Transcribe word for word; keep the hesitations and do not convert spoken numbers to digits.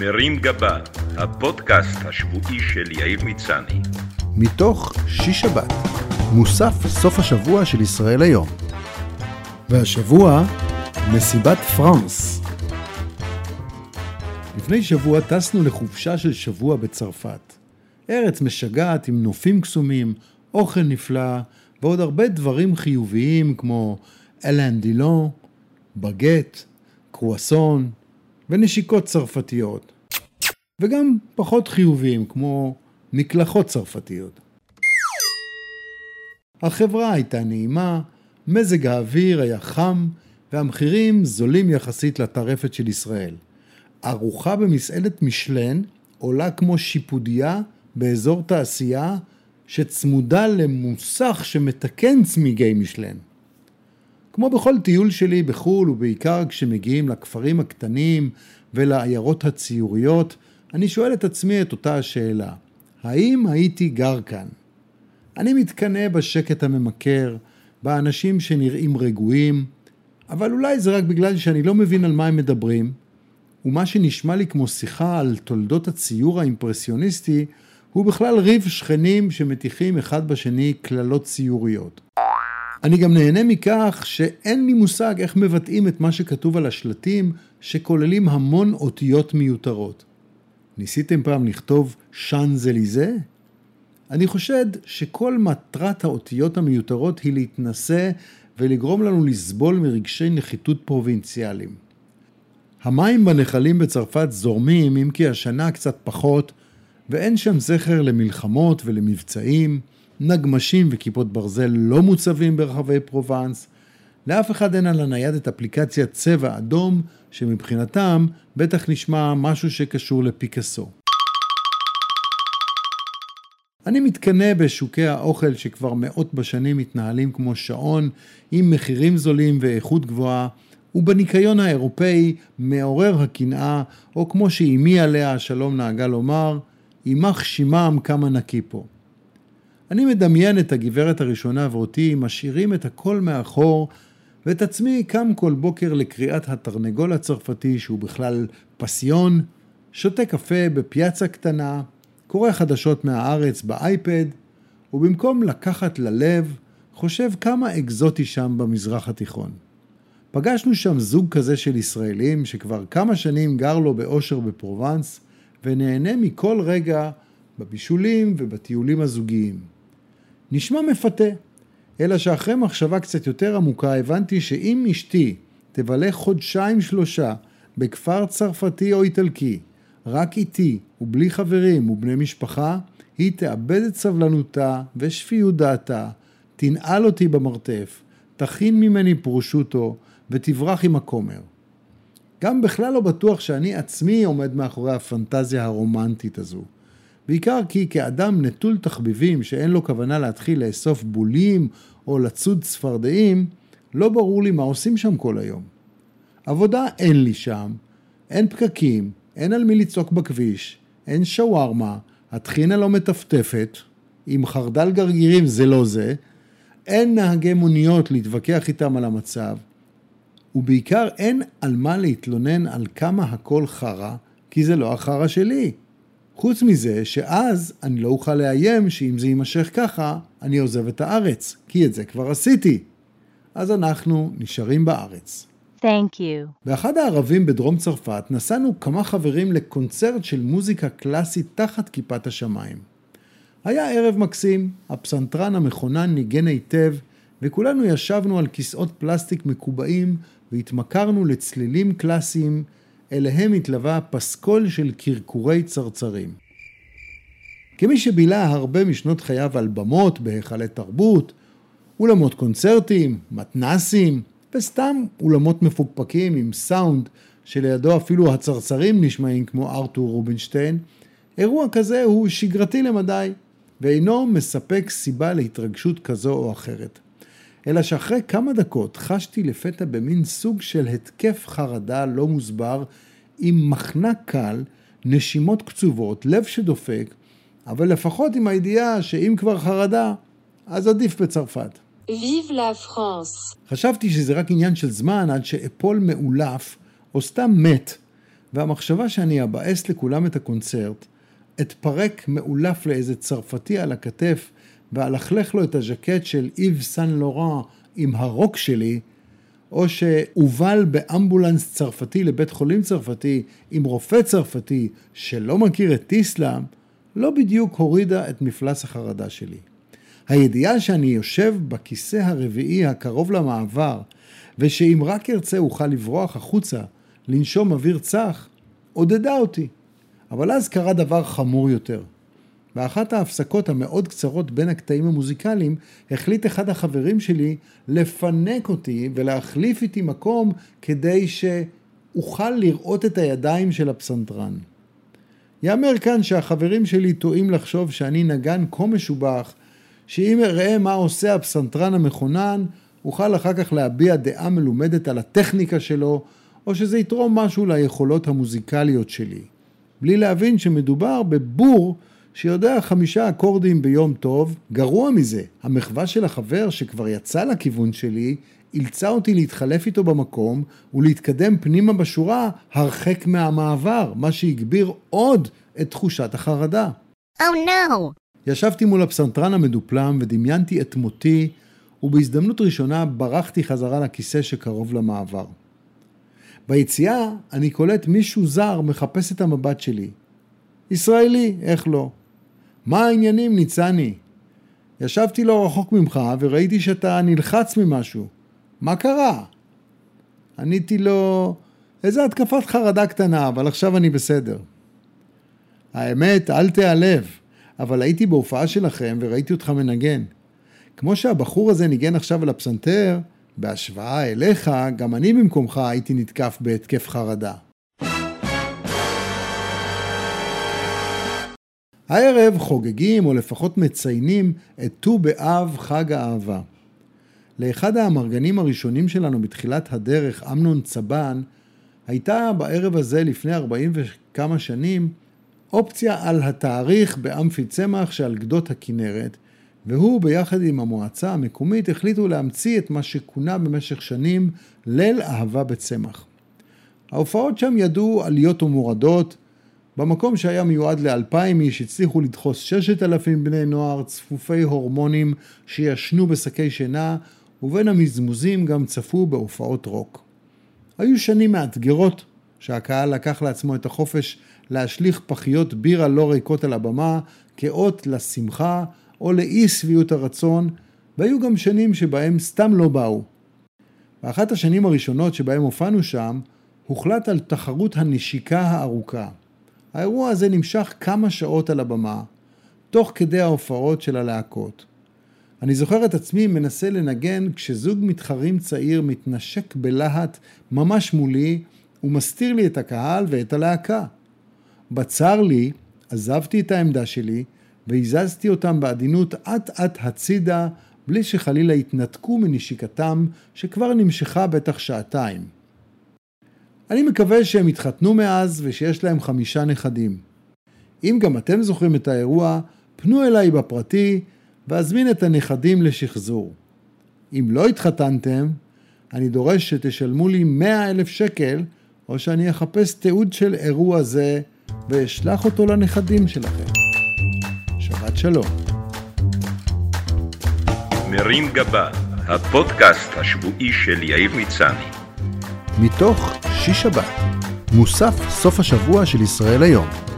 מרים גבה, הפודקאסט השבועי של יאיר ניצני. מתוך שיש שבת, מוסף סוף השבוע של ישראל היום. והשבוע, מסיבת פרנס. לפני שבוע טסנו לחופשה של שבוע בצרפת. ארץ משגעת עם נופים קסומים, אוכל נפלא, ועוד הרבה דברים חיוביים כמו אלן דלון, בגט, קרואסון, ונשיקות צרפתיות, וגם פחות חיוביים כמו מקלחות צרפתיות. החברה הייתה נעימה, מזג האוויר היה חם, והמחירים זולים יחסית לטרפת של ישראל. ארוחה במסעדת משלן עולה כמו שיפודיה באזור תעשייה שצמודה למוסך שמתקן צמיגי משלן. כמו בכל טיול שלי בחול, ובעיקר כשמגיעים לכפרים הקטנים ולעיירות הציוריות, אני שואל את עצמי את אותה השאלה, האם הייתי גר כאן? אני מתקנה בשקט הממכר, באנשים שנראים רגועים, אבל אולי זה רק בגלל שאני לא מבין על מה הם מדברים, ומה שנשמע לי כמו שיחה על תולדות הציור האימפרסיוניסטי, הוא בכלל ריב שכנים שמתיחים אחד בשני כללות ציוריות. אני גם נהנה מכך שאין לי מושג איך מבטאים את מה שכתוב על השלטים שכוללים המון אותיות מיותרות. ניסיתם פעם לכתוב שאנזליזה? אני חושד שכל מטרת האותיות המיותרות היא להתנסה ולגרום לנו לסבול מרגשי נחיתות פרובינציאליים. המים בנחלים בצרפת זורמים, אם כי השנה קצת פחות, ואין שם זכר למלחמות ולמבצעים, נגמשים וכיפות ברזל לא מוצבים ברחבי פרובנס, לאף אחד אין על הנייד את אפליקציית צבע אדום, שמבחינתם בטח נשמע משהו שקשור לפיקאסו. אני מתקנה בשוקי האוכל שכבר מאות בשנים מתנהלים כמו שעון, עם מחירים זולים ואיכות גבוהה, ובניקיון האירופאי מעורר הקנאה, או כמו שאימי עליה השלום נהגה לומר, אימך שימם כמה נקי פה. אני מדמיין את הגברת הראשונה ואותי, משאירים את הכל מאחור, ואת עצמי קם כל בוקר לקריאת התרנגול הצרפתי, שהוא בכלל פסיון, שותה קפה בפיאצה קטנה, קורא חדשות מהארץ באייפד, ובמקום לקחת ללב, חושב כמה אקזוטי שם במזרח התיכון. פגשנו שם זוג כזה של ישראלים, שכבר כמה שנים גר לו באושר בפרובנס, ונהנה מכל רגע בבישולים ובטיולים הזוגיים. נשמע מפתה, אלא שאחרי מחשבה קצת יותר עמוקה הבנתי שאם אשתי תבלה חודשיים שלושה בכפר צרפתי או איטלקי, רק איתי ובלי חברים ובני משפחה, היא תאבד את סבלנותה ושפיות דעתה, תנעל אותי במרתף, תכין ממני פרושוטו ותברח עם הכומר. גם בכלל לא בטוח שאני עצמי עומד מאחורי הפנטזיה הרומנטית הזו. בעיקר כי כאדם נטול תחביבים שאין לו כוונה להתחיל לאסוף בולים או לצוד צפרדעים, לא ברור לי מה עושים שם כל היום. עבודה אין לי שם, אין פקקים, אין על מי לצעוק בכביש, אין שווארמה, התחינה לא מטפטפת, עם חרדל גרגירים זה לא זה, אין נהגי מוניות להתווכח איתם על המצב, ובעיקר אין על מה להתלונן על כמה הכל חרה, כי זה לא החרה שלי. חוץ מזה שאז אני לא אוכל לאיים שאם זה יימשך ככה, אני עוזב את הארץ, כי את זה כבר עשיתי. אז אנחנו נשארים בארץ. Thank you. באחד הערבים בדרום צרפת נסענו כמה חברים לקונצרט של מוזיקה קלאסית תחת כיפת השמיים. היה ערב מקסים, הפסנתרן המכונן ניגן היטב, וכולנו ישבנו על כיסאות פלסטיק מקובעים והתמכרנו לצלילים קלאסיים, אליהם התלווה פסקול של קרקורי צרצרים. כמי שבילה הרבה משנות חייו על במות בהיכלי תרבות, אולמות קונצרטים, מתנסים, וסתם אולמות מפוקפקים עם סאונד שלידו אפילו הצרצרים נשמעים כמו ארתור רובינשטיין, אירוע כזה הוא שגרתי למדי, ואינו מספק סיבה להתרגשות כזו או אחרת. אלא שאחרי כמה דקות חשתי לפתע במין סוג של התקף חרדה לא מוסבר, עם מחנה קל, נשימות קצובות, לב שדופק, אבל לפחות עם הידיעה שאם כבר חרדה, אז עדיף בצרפת. Vive la France. חשבתי שזה רק עניין של זמן עד שאפול מאולף או סתם מת, והמחשבה שאני אבאס לכולם את הקונצרט, את פרק מאולף לאיזה צרפתי על הכתף, ואלכלך לו את הז'קט של איב סן לורן עם הרוק שלי, או שהובל באמבולנס צרפתי לבית חולים צרפתי עם רופא צרפתי שלא מכיר את טיסלה, לא בדיוק הורידה את מפלס החרדה שלי. הידיעה שאני יושב בכיסא הרביעי הקרוב למעבר, ושאם רק ארצה אוכל לברוח החוצה, לנשום אוויר צח, עודדה אותי. אבל אז קרה דבר חמור יותר. באחת ההפסקות המאוד קצרות בין הקטעים המוזיקליים, החליט אחד החברים שלי לפנק אותי ולהחליף איתי מקום כדי שאוכל לראות את הידיים של הפסנתרן. יאמר כאן שהחברים שלי טועים לחשוב שאני נגן כה משובח, שאם אראה מה עושה הפסנתרן המכונן, אוכל אחר כך להביע דעה מלומדת על הטכניקה שלו, או שזה יתרום משהו ליכולות המוזיקליות שלי. בלי להבין שמדובר בבור שיודע חמישה אקורדים ביום טוב. גרוע מזה, המחווה של החבר שכבר יצא לכיוון שלי, אילצה אותי להתחלף איתו במקום ולהתקדם פנימה בשורה הרחק מהמעבר, מה שהגביר עוד את תחושת החרדה. Oh no! ישבתי מול הפסנתרן המדופלם ודמיינתי את מותי, ובהזדמנות ראשונה ברחתי חזרה לכיסא שקרוב למעבר. ביציאה אני קולט מישהו זר מחפש את המבט שלי. ישראלי, איך לא? מה העניינים, ניצני? ישבתי לא רחוק ממך וראיתי שאתה נלחץ ממשהו. מה קרה? עניתי לו, איזה התקפת חרדה קטנה, אבל עכשיו אני בסדר. האמת, אל תיעלב, אבל הייתי בהופעה שלכם וראיתי אותך מנגן. כמו שהבחור הזה ניגן עכשיו על הפסנתר, בהשוואה אליך, גם אני במקומך הייתי נתקף בהתקף חרדה. הערב חוגגים, או לפחות מציינים, את ט"ו באב, חג האהבה. לאחד האמרגנים הראשונים שלנו בתחילת הדרך, אמנון צבן, הייתה בערב הזה לפני ארבעים וכמה שנים אופציה על התאריך באמפי צמח שעל גדות הכנרת, והוא ביחד עם המועצה המקומית החליטו להמציא את מה שכונה במשך שנים ליל אהבה בצמח. ההופעות שם ידעו עליות ומורדות. במקום שהיה מיועד לאלפיים איש הצליחו לדחוס ששת אלפים בני נוער צפופי הורמונים שישנו בשקי שינה, ובין המזמוזים גם צפו בהופעות רוק. היו שנים מאתגרות שהקהל לקח לעצמו את החופש להשליך פחיות בירה לא ריקות על הבמה כאות לשמחה או לאי סביעות הרצון, והיו גם שנים שבהם סתם לא באו. באחת השנים הראשונות שבהם הופענו שם, הוחלט על תחרות הנשיקה הארוכה. האירוע הזה נמשך כמה שעות על הבמה, תוך כדי ההופעות של הלהקות. אני זוכר את עצמי מנסה לנגן כשזוג מתחרים צעיר מתנשק בלהט ממש מולי, ומסתיר לי את הקהל ואת הלהקה. בצר לי, עזבתי את העמדה שלי, והזזתי אותם בעדינות עט עט הצידה, בלי שחלילה התנתקו מנשיקתם, שכבר נמשכה בטח שעתיים. אני מקווה שהם התחתנו מאז ושיש להם חמישה נכדים. אם גם אתם זוכרים את האירוע, פנו אליי בפרטי ואזמין את הנכדים לשחזור. אם לא התחתנתם, אני דורש שתשלמו לי מאה אלף שקל, או שאני אחפש תיעוד של אירוע זה ואשלח אותו לנכדים שלכם. שבת שלום. מרים גבה, הפודקאסט השבועי של יאיר ניצני. מתוך שיש שבת, מוסף סוף השבוע של ישראל היום.